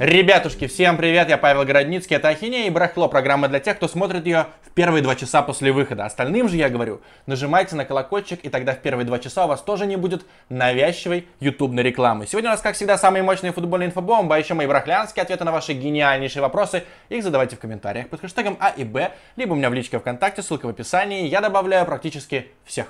Ребятушки, всем привет, я Павел Городницкий, это Ахинея и Брахло, программа для тех, кто смотрит ее в первые 2 часа после выхода. Остальным же я говорю, нажимайте на колокольчик, и тогда в первые 2 часа у вас тоже не будет навязчивой ютубной рекламы. Сегодня у нас, как всегда, самые мощные футбольные инфобомбы, а еще мои брахлянские ответы на ваши гениальнейшие вопросы. Их задавайте в комментариях под хэштегом А и Б, либо у меня в личке ВКонтакте, ссылка в описании, я добавляю практически всех.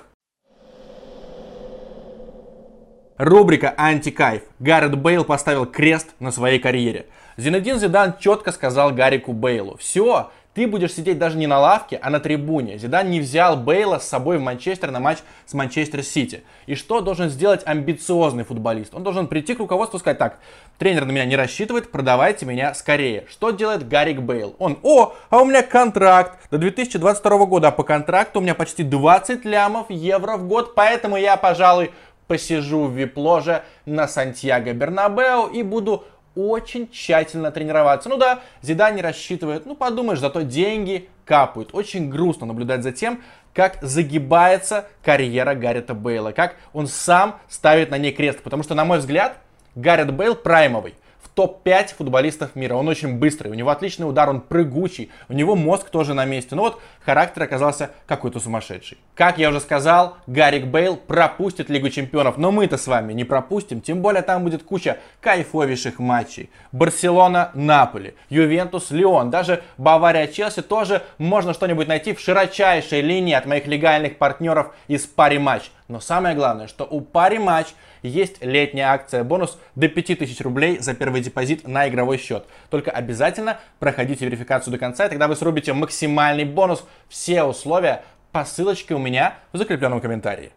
Рубрика «Антикайф». Гарет Бэйл поставил крест на своей карьере. Зинедин Зидан четко сказал Гарику Бэйлу: «Все, ты будешь сидеть даже не на лавке, а на трибуне». Зидан не взял Бэйла с собой в Манчестер на матч с Манчестер Сити. И что должен сделать амбициозный футболист? Он должен прийти к руководству и сказать: так, тренер на меня не рассчитывает, продавайте меня скорее. Что делает Гарик Бэйл? Он: о, а у меня контракт до 2022 года, а по контракту у меня почти 20 лямов евро в год, поэтому я, пожалуй, посижу в вип-ложе на Сантьяго Бернабеу и буду очень тщательно тренироваться. Ну да, Зидан не рассчитывает, ну подумаешь, зато деньги капают. Очень грустно наблюдать за тем, как загибается карьера Гаррета Бэйла, как он сам ставит на ней крест. Потому что, на мой взгляд, Гаррет Бэйл праймовый. В топ-5 футболистов мира. Он очень быстрый, у него отличный удар, он прыгучий, у него мозг тоже на месте. Но вот характер оказался какой-то сумасшедший. Как я уже сказал, Гарик Бэйл пропустит Лигу Чемпионов, но мы-то с вами не пропустим, тем более там будет куча кайфовейших матчей. Барселона-Наполи, Ювентус-Лион, даже Бавария-Челси тоже можно что-нибудь найти в широчайшей линии от моих легальных партнеров из Париматч. Но самое главное, что у Париматч есть летняя акция, бонус до 5000 рублей за первый депозит на игровой счет. Только обязательно проходите верификацию до конца, и тогда вы срубите максимальный бонус. Все условия по ссылочке у меня в закрепленном комментарии.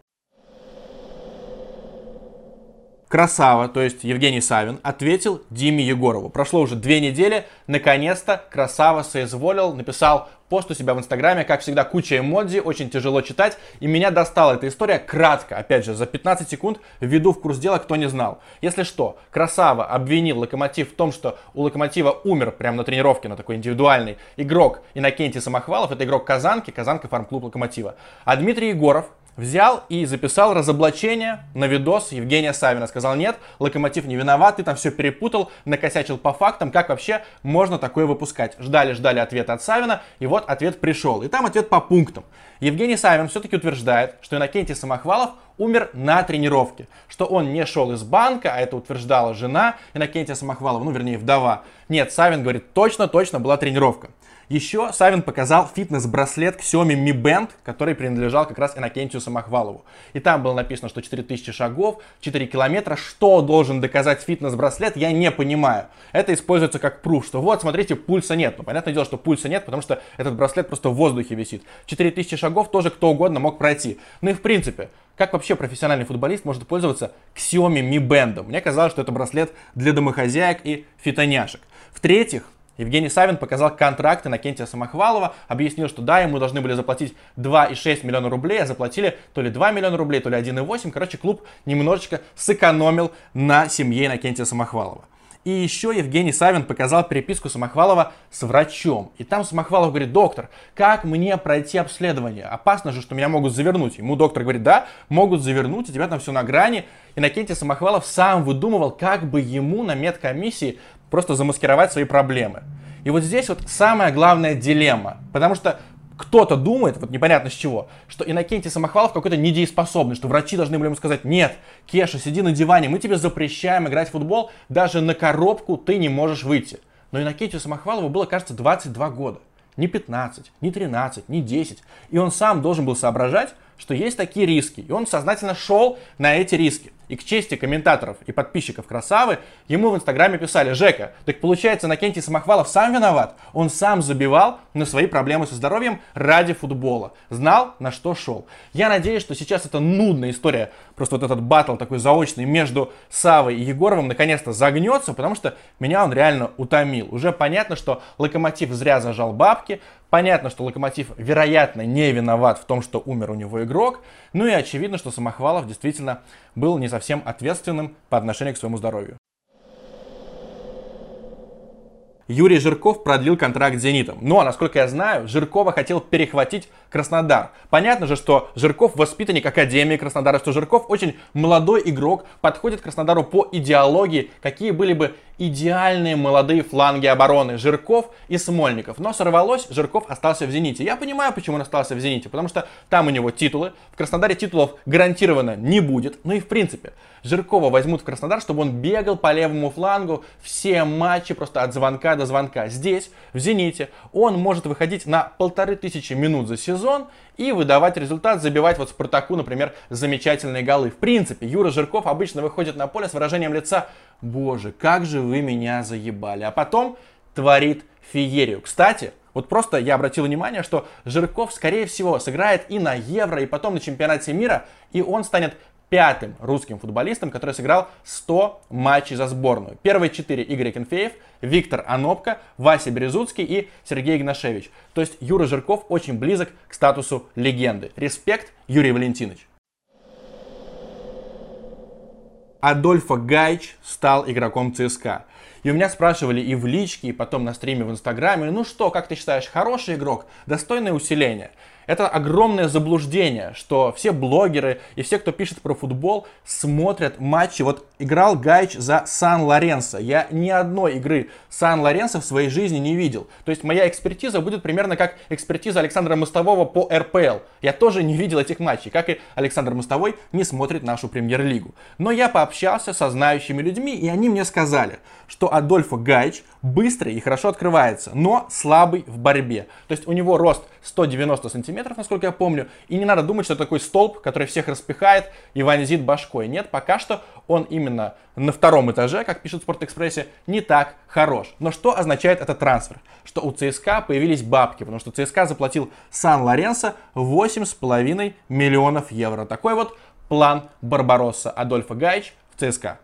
Красава, то есть Евгений Савин, ответил Диме Егорову. Прошло уже 2 недели, наконец-то Красава соизволил, написал пост у себя в Инстаграме, как всегда, куча эмодзи, очень тяжело читать, и меня достала эта история кратко, опять же, за 15 секунд введу в курс дела, кто не знал. Если что, Красава обвинил Локомотив в том, что у Локомотива умер прямо на тренировке, на такой индивидуальный игрок Иннокентий Самохвалов, это игрок Казанки, Казанка фарм-клуб Локомотива. А Дмитрий Егоров взял и записал разоблачение на видос Евгения Савина. Сказал: нет, Локомотив не виноват, ты там все перепутал, накосячил по фактам, как вообще можно такое выпускать? Ждали-ждали ответа от Савина, и вот ответ пришел. И там ответ по пунктам. Евгений Савин все-таки утверждает, что Иннокентий Самохвалов умер на тренировке, что он не шел из банка, а это утверждала жена Иннокентия Самохвалова, ну вернее вдова. Нет, Савин говорит, точно-точно была тренировка. Еще Савин показал фитнес-браслет Xiaomi Mi Band, который принадлежал как раз Иннокентию Самохвалову. И там было написано, что 4000 шагов, 4 километра. Что должен доказать фитнес-браслет, я не понимаю. Это используется как пруф, что вот, смотрите, пульса нет. Ну, понятное дело, что пульса нет, потому что этот браслет просто в воздухе висит. 4000 шагов тоже кто угодно мог пройти. Ну и в принципе, как вообще профессиональный футболист может пользоваться Xiaomi Mi Band? Мне казалось, что это браслет для домохозяек и фитоняшек. В-третьих, Евгений Савин показал контракт Иннокентия Самохвалова, объяснил, что да, ему должны были заплатить 2,6 миллиона рублей, а заплатили то ли 2 миллиона рублей, то ли 1,8. Короче, клуб немножечко сэкономил на семье Иннокентия Самохвалова. И еще Евгений Савин показал переписку Самохвалова с врачом. И там Самохвалов говорит: доктор, как мне пройти обследование? Опасно же, что меня могут завернуть. Ему доктор говорит: да, могут завернуть, у тебя там все на грани. Иннокентий Самохвалов сам выдумывал, как бы ему на медкомиссии просто замаскировать свои проблемы. И вот здесь вот самая главная дилемма. Потому что кто-то думает, вот непонятно с чего, что Иннокентий Самохвалов какой-то недееспособный, что врачи должны были ему сказать: нет, Кеша, сиди на диване, мы тебе запрещаем играть в футбол, даже на коробку ты не можешь выйти. Но Иннокентию Самохвалову было, кажется, 22 года. Не 15, не 13, не 10. И он сам должен был соображать, что есть такие риски. И он сознательно шел на эти риски. И к чести комментаторов и подписчиков Красавы, ему в Инстаграме писали: Жека, так получается, Иннокентий Самохвалов сам виноват? Он сам забивал на свои проблемы со здоровьем ради футбола. Знал, на что шел. Я надеюсь, что сейчас эта нудная история, просто вот этот баттл такой заочный между Савой и Егоровым, наконец-то загнется, потому что меня он реально утомил. Уже понятно, что Локомотив зря зажал бабки. Понятно, что Локомотив, вероятно, не виноват в том, что умер у него игрок. Ну и очевидно, что Самохвалов действительно был не совсем ответственным по отношению к своему здоровью. Юрий Жирков продлил контракт с «Зенитом». Но, насколько я знаю, Жиркова хотел перехватить Краснодар. Понятно же, что Жирков воспитанник Академии Краснодара, что Жирков очень молодой игрок, подходит Краснодару по идеологии, какие были бы идеальные молодые фланги обороны Жирков и Смольников. Но сорвалось, Жирков остался в «Зените». Я понимаю, почему он остался в «Зените», потому что там у него титулы. В Краснодаре титулов гарантированно не будет. Ну и в принципе, Жиркова возьмут в Краснодар, чтобы он бегал по левому флангу все матчи просто от звонка до звонка. Здесь, в «Зените», он может выходить на 1500 минут за сезон и выдавать результат, забивать вот Спартаку, например, замечательные голы. В принципе, Юра Жирков обычно выходит на поле с выражением лица: «Боже, как же вы меня заебали», а потом творит феерию. Кстати, вот просто я обратил внимание, что Жирков, скорее всего, сыграет и на Евро, и потом на чемпионате мира, и он станет пятым русским футболистом, который сыграл 100 матчей за сборную. Первые 4 – Игорь Акинфеев, Виктор Анопко, Вася Березуцкий и Сергей Игнашевич. То есть Юра Жирков очень близок к статусу легенды. Респект, Юрий Валентинович. Адольфа Гайич стал игроком ЦСКА. И у меня спрашивали и в личке, и потом на стриме в Инстаграме: ну что, как ты считаешь, хороший игрок, достойное усиление? Это огромное заблуждение, что все блогеры и все, кто пишет про футбол, смотрят матчи. Вот играл Гайич за Сан-Лоренсо. Я ни одной игры Сан-Лоренсо в своей жизни не видел. То есть моя экспертиза будет примерно как экспертиза Александра Мостового по РПЛ. Я тоже не видел этих матчей, как и Александр Мостовой не смотрит нашу премьер-лигу. Но я пообщался со знающими людьми, и они мне сказали, что Адольфо Гайич быстрый и хорошо открывается, но слабый в борьбе. То есть у него рост 190 сантиметров, насколько я помню, и не надо думать, что такой столб, который всех распихает и вонзит башкой. Нет, пока что он именно на втором этаже, как пишет в Спортэкспрессе, не так хорош. Но что означает этот трансфер? Что у ЦСКА появились бабки, потому что ЦСКА заплатил Сан-Лоренсо 8,5 миллионов евро. Такой вот план Барбаросса. Адольфа Гайич в ЦСКА.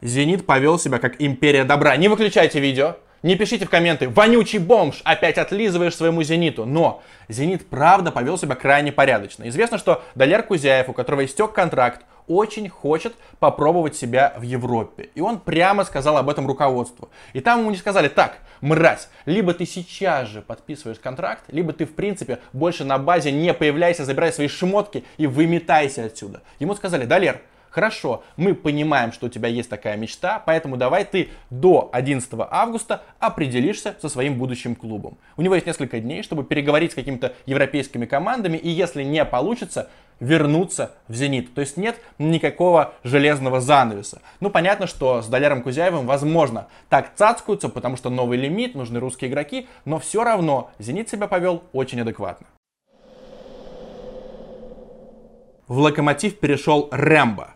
«Зенит» повел себя как империя добра. Не выключайте видео. Не пишите в комменты: «Вонючий бомж, опять отлизываешь своему «Зениту». Но «Зенит» правда повел себя крайне порядочно. Известно, что Далер Кузяев, у которого истек контракт, очень хочет попробовать себя в Европе. И он прямо сказал об этом руководству. И там ему не сказали: так, мразь, либо ты сейчас же подписываешь контракт, либо ты, в принципе, больше на базе не появляйся, забирай свои шмотки и выметайся отсюда. Ему сказали: Далер, хорошо, мы понимаем, что у тебя есть такая мечта, поэтому давай ты до 11 августа определишься со своим будущим клубом. У него есть несколько дней, чтобы переговорить с какими-то европейскими командами, и если не получится, вернуться в «Зенит». То есть нет никакого железного занавеса. Ну, понятно, что с Далером Кузяевым, возможно, так цацкаются, потому что новый лимит, нужны русские игроки, но все равно «Зенит» себя повел очень адекватно. В «Локомотив» перешел Рэмбо.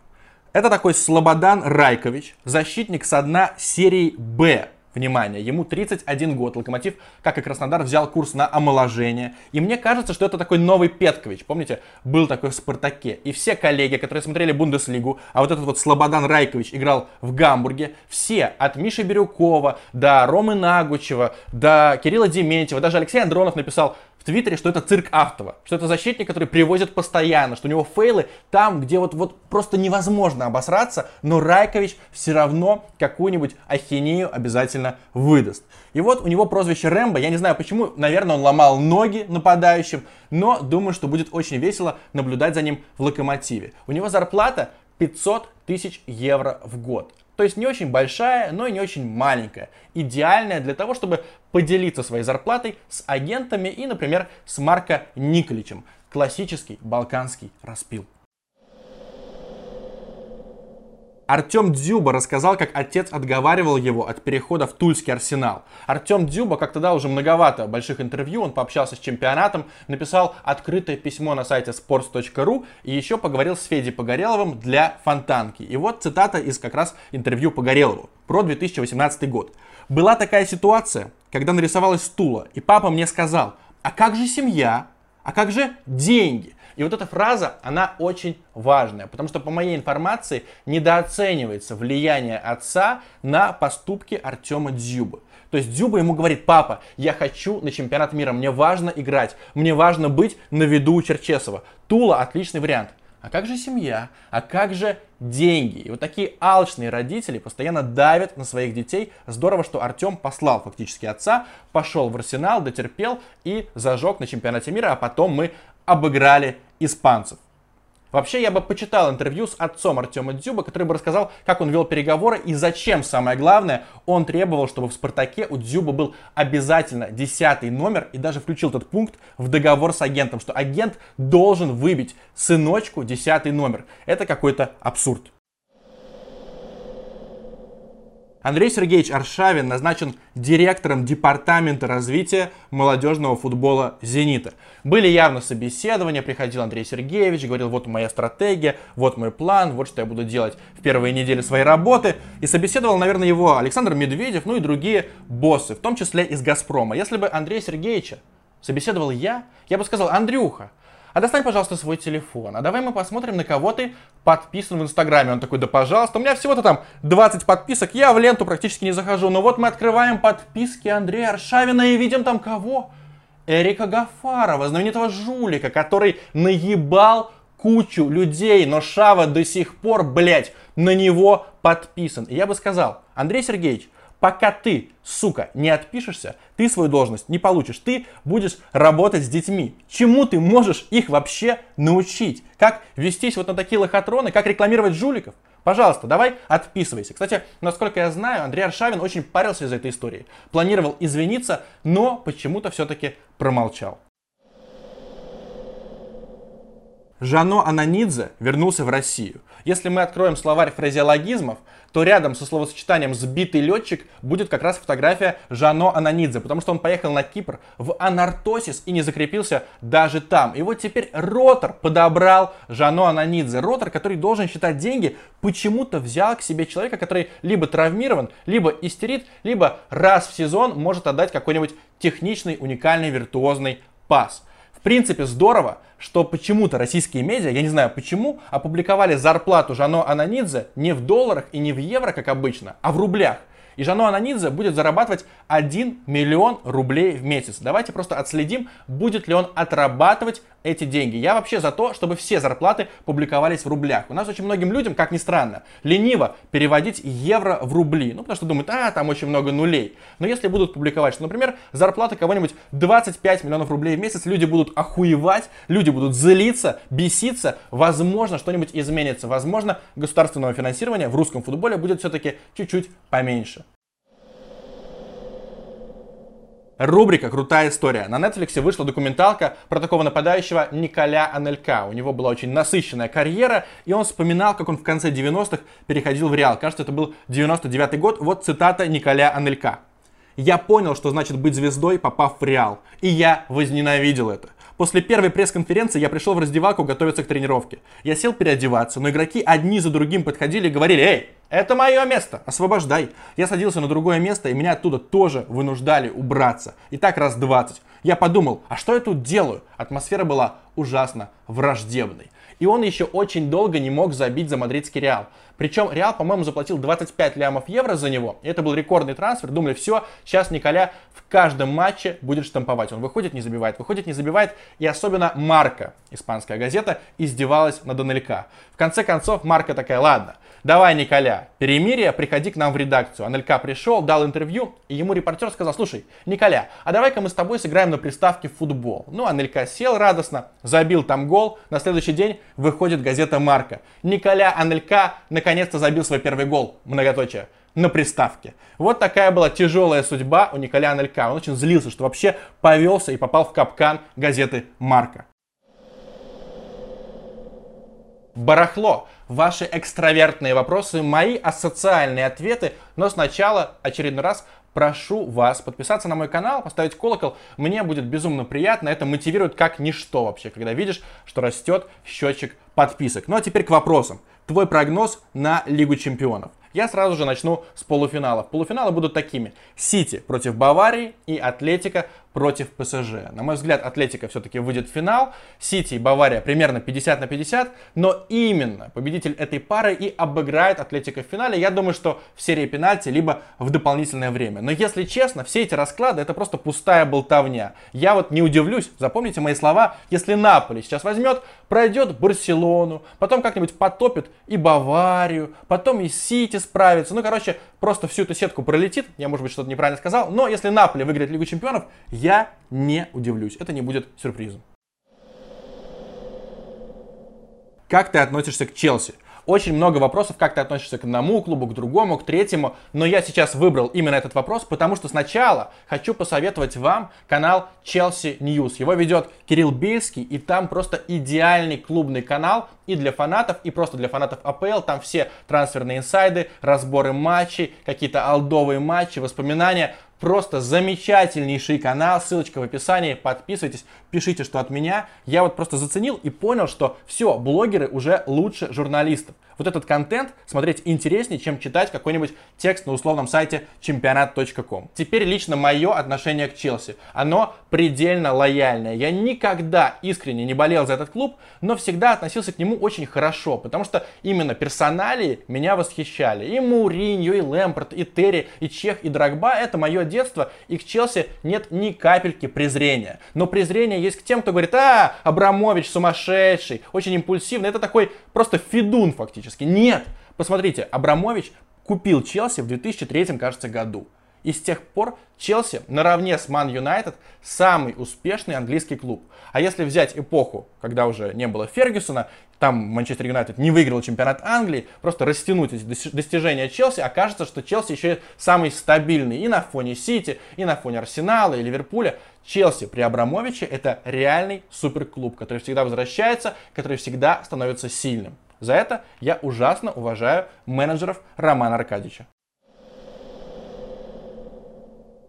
Это такой Слободан Райкович, защитник со дна серии «Б». Внимание, ему 31 год. «Локомотив», как и Краснодар, взял курс на омоложение. И мне кажется, что это такой новый Петкович. Помните, был такой в «Спартаке». И все коллеги, которые смотрели «Бундеслигу», а вот этот вот Слободан Райкович играл в «Гамбурге», все, от Миши Бирюкова до Ромы Нагучева, до Кирилла Дементьева, даже Алексей Андронов написал в Твиттере, что это цирк Автова, что это защитник, который привозит постоянно, что у него фейлы там, где вот просто невозможно обосраться, но Райкович все равно какую-нибудь ахинею обязательно выдаст. И вот у него прозвище Рэмбо, я не знаю почему, наверное, он ломал ноги нападающим, но думаю, что будет очень весело наблюдать за ним в «Локомотиве». У него зарплата 500 тысяч евро в год. То есть не очень большая, но и не очень маленькая. Идеальная для того, чтобы поделиться своей зарплатой с агентами и, например, с Марка Николичем. Классический балканский распил. Артем Дзюба рассказал, как отец отговаривал его от перехода в Тульский Арсенал. Артем Дзюба, как тогда уже многовато больших интервью, он пообщался с чемпионатом, написал открытое письмо на сайте sports.ru и еще поговорил с Федей Погореловым для «Фонтанки». И вот цитата из как раз интервью Погорелову про 2018 год. «Была такая ситуация, когда нарисовалась Тула, и папа мне сказал: а как же семья? А как же деньги?» И вот эта фраза, она очень важная, потому что, по моей информации, недооценивается влияние отца на поступки Артема Дзюбы. То есть Дзюба ему говорит: папа, я хочу на чемпионат мира, мне важно играть, мне важно быть на виду у Черчесова. Тула – отличный вариант. А как же семья? А как же деньги? И вот такие алчные родители постоянно давят на своих детей. Здорово, что Артем послал фактически отца, пошел в «Арсенал», дотерпел и зажег на чемпионате мира, а потом мы обыграли испанцев. Вообще, я бы почитал интервью с отцом Артема Дзюба, который бы рассказал, как он вел переговоры и зачем, самое главное, он требовал, чтобы в «Спартаке» у Дзюба был обязательно 10-й номер, и даже включил этот пункт в договор с агентом, что агент должен выбить сыночку 10-й номер. Это какой-то абсурд. Андрей Сергеевич Аршавин назначен директором департамента развития молодежного футбола «Зенита». Были явно собеседования, приходил Андрей Сергеевич, говорил, вот моя стратегия, вот мой план, вот что я буду делать в первые недели своей работы. И собеседовал, наверное, его Александр Медведев, ну и другие боссы, в том числе из «Газпрома». Если бы Андрея Сергеевича собеседовал я бы сказал: «Андрюха, а достань, пожалуйста, свой телефон, а давай мы посмотрим, на кого ты подписан в Инстаграме». Он такой: да пожалуйста, у меня всего-то там 20 подписок, я в ленту практически не захожу. Но вот мы открываем подписки Андрея Аршавина и видим там кого? Эрика Гафарова, знаменитого жулика, который наебал кучу людей, но Шава до сих пор, блядь, на него подписан. И я бы сказал: Андрей Сергеевич, пока ты, сука, не отпишешься, ты свою должность не получишь. Ты будешь работать с детьми. Чему ты можешь их вообще научить? Как вестись вот на такие лохотроны? Как рекламировать жуликов? Пожалуйста, давай отписывайся. Кстати, насколько я знаю, Андрей Аршавин очень парился из-за этой истории. Планировал извиниться, но почему-то все-таки промолчал. Жано Ананидзе вернулся в Россию. Если мы откроем словарь фразеологизмов, то рядом со словосочетанием «сбитый летчик» будет как раз фотография Жано Ананидзе, потому что он поехал на Кипр в анортосис и не закрепился даже там. И вот теперь Ротор подобрал Жано Ананидзе. Ротор, который должен считать деньги, почему-то взял к себе человека, который либо травмирован, либо истерит, либо раз в сезон может отдать какой-нибудь техничный, уникальный, виртуозный пас. В принципе, здорово, что почему-то российские медиа, я не знаю почему, опубликовали зарплату Жано Ананидзе не в долларах и не в евро, как обычно, а в рублях. И Жано Ананидзе будет зарабатывать 1 миллион рублей в месяц. Давайте просто отследим, будет ли он отрабатывать эти деньги. Я вообще за то, чтобы все зарплаты публиковались в рублях. У нас очень многим людям, как ни странно, лениво переводить евро в рубли. Ну, потому что думают, там очень много нулей. Но если будут публиковать, что, например, зарплата кого-нибудь 25 миллионов рублей в месяц, люди будут охуевать, люди будут злиться, беситься. Возможно, что-нибудь изменится. Возможно, государственного финансирования в русском футболе будет все-таки чуть-чуть поменьше. Рубрика «Крутая история». На Netflix вышла документалка про такого нападающего Николя Анелька. У него была очень насыщенная карьера, и он вспоминал, как он в конце 90-х переходил в Реал. Кажется, это был 99-й год. Вот цитата Николя Анелька. «Я понял, что значит быть звездой, попав в Реал. И я возненавидел это. После первой пресс-конференции я пришел в раздевалку готовиться к тренировке. Я сел переодеваться, но игроки одни за другим подходили и говорили: «Эй, это мое место, освобождай». Я садился на другое место, и меня оттуда тоже вынуждали убраться. И так раз 20. Я подумал, а что я тут делаю? Атмосфера была ужасно враждебной. И он еще очень долго не мог забить за мадридский Реал. Причем Реал, по-моему, заплатил 25 лямов евро за него. И это был рекордный трансфер. Думали, все, сейчас Николя в каждом матче будет штамповать. Он выходит, не забивает. И особенно Марка, испанская газета, издевалась над Анелька. В конце концов, Марка такая: ладно, давай, Николя, перемирие, приходи к нам в редакцию. Анелька пришел, дал интервью, и ему репортер сказал: слушай, Николя, а давай-ка мы с тобой сыграем на приставке в футбол. Ну, Анелька сел радостно, забил там гол. На следующий день выходит газета «Марка». Николя Анелька наконец-то забил свой первый гол, многоточие, на приставке. Вот такая была тяжелая судьба у Николя Анелька. Он очень злился, что вообще повелся и попал в капкан газеты «Марка». Барахло. Ваши экстравертные вопросы, мои асоциальные ответы. Но сначала, очередной раз, прошу вас подписаться на мой канал, поставить колокол. Мне будет безумно приятно. Это мотивирует как ничто вообще, когда видишь, что растет счетчик подписок. Ну а теперь к вопросам. Твой прогноз на Лигу Чемпионов. Я сразу же начну с полуфиналов. Полуфиналы будут такими: Сити против Баварии и Атлетика против ПСЖ. На мой взгляд, Атлетика все-таки выйдет в финал. Сити и Бавария примерно 50 на 50. Но именно победитель этой пары и обыграет Атлетика в финале. Я думаю, что в серии пенальти, либо в дополнительное время. Но если честно, все эти расклады — это просто пустая болтовня. Я вот не удивлюсь, запомните мои слова, если Наполи сейчас возьмет, пройдет Барселону, потом как-нибудь потопит и Баварию, потом и Сити справится. Ну, короче, просто всю эту сетку пролетит. Я, может быть, что-то неправильно сказал. Но если Наполи выиграет Лигу Чемпионов, я не удивлюсь. Это не будет сюрпризом. Как ты относишься к Челси? Очень много вопросов, как ты относишься к одному клубу, к другому, к третьему. Но я сейчас выбрал именно этот вопрос, потому что сначала хочу посоветовать вам канал Челси Ньюс. Его ведет Кирилл Бельский, и там просто идеальный клубный канал и для фанатов, и просто для фанатов АПЛ. Там все трансферные инсайды, разборы матчей, какие-то олдовые матчи, воспоминания. Просто замечательнейший канал, ссылочка в описании, подписывайтесь, пишите, что от меня. Я вот просто заценил и понял, что все, блогеры уже лучше журналистов. Вот этот контент смотреть интереснее, чем читать какой-нибудь текст на условном сайте чемпионат.ком. Теперь лично мое отношение к Челси. Оно предельно лояльное. Я никогда искренне не болел за этот клуб, но всегда относился к нему очень хорошо, потому что именно персоналии меня восхищали. И Муриньо, и Лэмпард, и Терри, и Чех, и Дрогба — это мое детство, и к Челси нет ни капельки презрения. Но презрение есть к тем, кто говорит: а, Абрамович сумасшедший, очень импульсивный, это такой просто фидун фактически. Нет! Посмотрите, Абрамович купил Челси в 2003, кажется, году. И с тех пор Челси наравне с Ман Юнайтед самый успешный английский клуб. А если взять эпоху, когда уже не было Фергюсона, там Манчестер Юнайтед не выиграл чемпионат Англии, просто растянуть эти достижения Челси, окажется, что Челси еще и самый стабильный и на фоне Сити, и на фоне Арсенала, и Ливерпуля. Челси при Абрамовиче — это реальный суперклуб, который всегда возвращается, который всегда становится сильным. За это я ужасно уважаю менеджеров Романа Аркадьевича.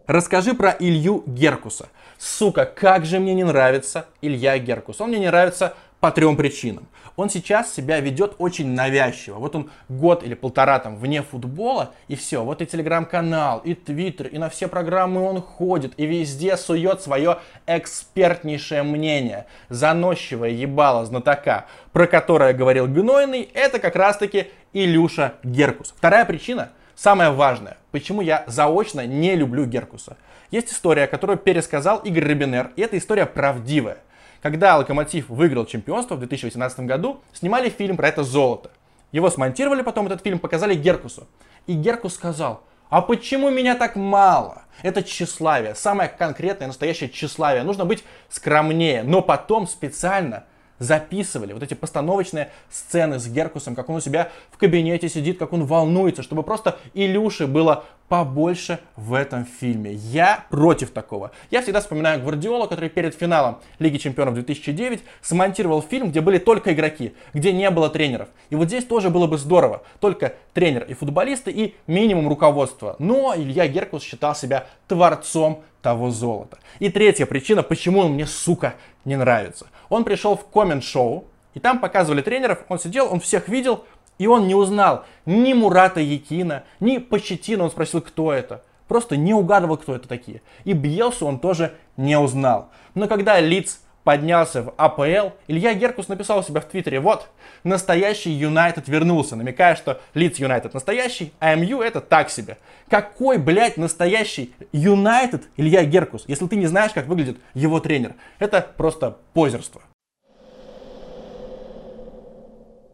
Расскажи про Илью Геркуса. Сука, как же мне не нравится Илья Геркус. Он мне не нравится по трем причинам. Он сейчас себя ведет очень навязчиво. Вот он год или полтора там вне футбола, и все. Вот и телеграм-канал, и твиттер, и на все программы он ходит, и везде сует свое экспертнейшее мнение. Заносчивое ебало знатока, про которое говорил Гнойный, это как раз-таки Илюша Геркус. Вторая причина, самое важное, почему я заочно не люблю Геркуса. Есть история, которую пересказал Игорь Рабинер, и эта история правдивая. Когда «Локомотив» выиграл чемпионство в 2018 году, снимали фильм про это золото. Его смонтировали, потом этот фильм показали Геркусу. И Геркус сказал: а почему меня так мало? Это тщеславие, самое конкретное, настоящее тщеславие. Нужно быть скромнее. Но потом специально записывали вот эти постановочные сцены с Геркусом, как он у себя в кабинете сидит, как он волнуется, чтобы просто Илюше было побольше в этом фильме. Я против такого. Я всегда вспоминаю Гвардиолу, который перед финалом Лиги Чемпионов 2009 смонтировал фильм, где были только игроки, где не было тренеров. И вот здесь тоже было бы здорово. Только тренер и футболисты, и минимум руководства. Но Илья Геркус считал себя творцом того золота. И третья причина, почему он мне, сука, не нравится. Он пришел в коммент-шоу, и там показывали тренеров, он сидел, он всех видел, и он не узнал ни Мурата Якина, ни Почетина. Он спросил, кто это. Просто не угадывал, кто это такие. И Бьелсу он тоже не узнал. Но когда Лидс поднялся в АПЛ, Илья Геркус написал у себя в Твиттере: вот, настоящий Юнайтед вернулся, намекая, что Лидс Юнайтед настоящий, а МЮ это так себе. Какой, блядь, настоящий Юнайтед, Илья Геркус, если ты не знаешь, как выглядит его тренер? Это просто позерство.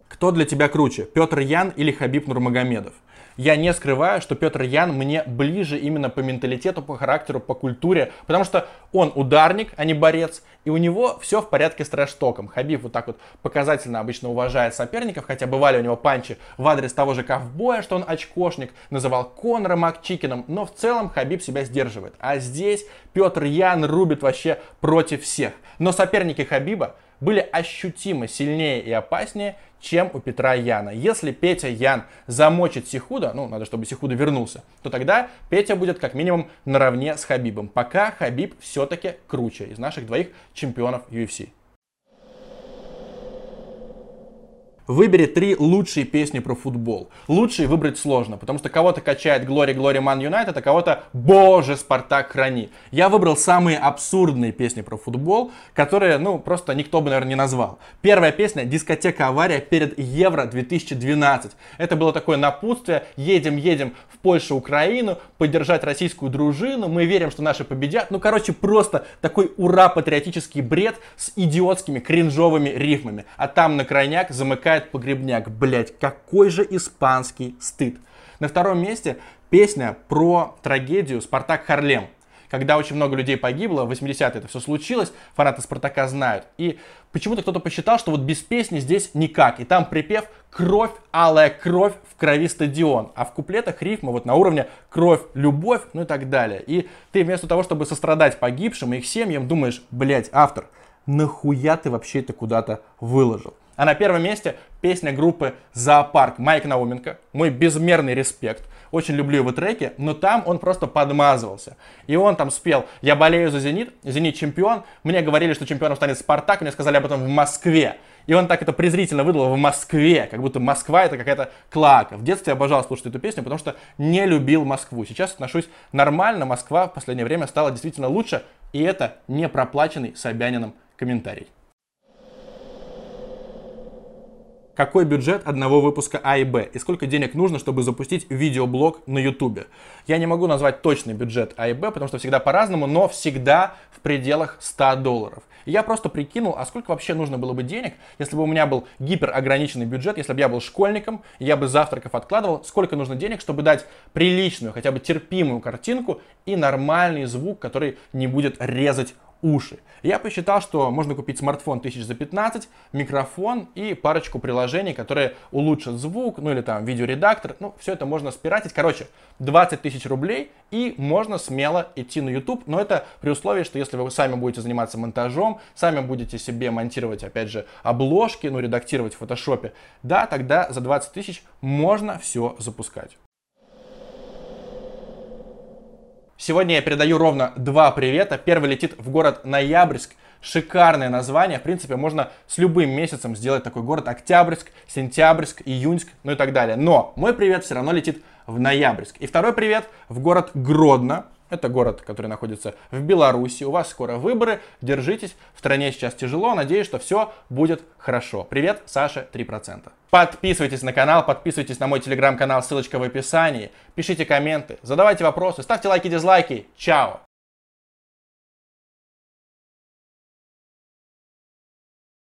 Кто для тебя круче, Петр Ян или Хабиб Нурмагомедов? Я не скрываю, что Петр Ян мне ближе именно по менталитету, по характеру, по культуре, потому что он ударник, а не борец, и у него все в порядке с трэш-током. Хабиб вот так вот показательно обычно уважает соперников, хотя бывали у него панчи в адрес того же Ковбоя, что он очкошник, называл Конора Макчикином, но в целом Хабиб себя сдерживает. А здесь Петр Ян рубит вообще против всех. Но соперники Хабиба были ощутимо сильнее и опаснее, чем у Петра Яна. Если Петя Ян замочит Сихуда, ну, надо, чтобы Сихуда вернулся, то тогда Петя будет как минимум наравне с Хабибом. Пока Хабиб все-таки круче из наших двоих чемпионов UFC. Выбери три лучшие песни про футбол. Лучшие выбрать сложно, потому что кого-то качает «Глори, Глори, Ман Юнайтед», а кого-то «Боже, Спартак, храни». Я выбрал самые абсурдные песни про футбол, которые, ну, просто никто бы, наверное, не назвал. Первая песня — «Дискотека Авария» перед Евро 2012. Это было такое напутствие: едем в Польшу, Украину, поддержать российскую дружину, мы верим, что наши победят. Ну, короче, просто такой ура-патриотический бред с идиотскими кринжовыми рифмами. А там на крайняк замыкает погребняк. Блять, какой же испанский стыд. На втором месте песня про трагедию «Спартак Харлем». когда очень много людей погибло, в 80-е это все случилось, фанаты «Спартака» знают. И почему-то кто-то посчитал, что вот без песни здесь никак. И там припев «Кровь, алая кровь, в крови стадион». А в куплетах рифма вот на уровне «Кровь, любовь», ну и так далее. И ты вместо того, чтобы сострадать погибшим и их семьям, думаешь, блядь, автор, нахуя ты вообще это куда-то выложил? А на первом месте песня группы «Зоопарк» Майк Науменко. Мой безмерный респект. Очень люблю его треки, но там он просто подмазывался. И он там спел «Я болею за Зенит», «Зенит чемпион». Мне говорили, что чемпионом станет «Спартак», мне сказали об этом в Москве. И он так это презрительно выдал в Москве, как будто Москва это какая-то клоака. В детстве я обожал слушать эту песню, потому что не любил Москву. Сейчас отношусь нормально, Москва в последнее время стала действительно лучше. И это не проплаченный Собяниным комментарий. Какой бюджет одного выпуска А и Б? И сколько денег нужно, чтобы запустить видеоблог на Ютубе? Я не могу назвать точный бюджет А и Б, потому что всегда по-разному, но всегда в пределах $100. И я просто прикинул, а сколько вообще нужно было бы денег, если бы у меня был гиперограниченный бюджет, если бы я был школьником, я бы завтраков откладывал, сколько нужно денег, чтобы дать приличную, хотя бы терпимую картинку и нормальный звук, который не будет резать уши. Я посчитал, что можно купить смартфон 1000 за 15, микрофон и парочку приложений, которые улучшат звук, ну или там видеоредактор, ну все это можно спиратить. Короче, 20 000 рублей, и можно смело идти на YouTube, но это при условии, что если вы сами будете заниматься монтажом, сами будете себе монтировать, опять же, обложки, ну редактировать в фотошопе, да, тогда за 20 000 можно все запускать. Сегодня я передаю ровно 2 привета. Первый летит в город Ноябрьск. Шикарное название. В принципе, можно с любым месяцем сделать такой город. Октябрьск, Сентябрьск, Июньск, ну и так далее. Но мой привет все равно летит в Ноябрьск. И второй привет в город Гродно. Это город, который находится в Беларуси. У вас скоро выборы. Держитесь. В стране сейчас тяжело. Надеюсь, что все будет хорошо. Привет, Саша, 3%. Подписывайтесь на канал, подписывайтесь на мой телеграм-канал, ссылочка в описании. Пишите комменты, задавайте вопросы, ставьте лайки, дизлайки. Чао!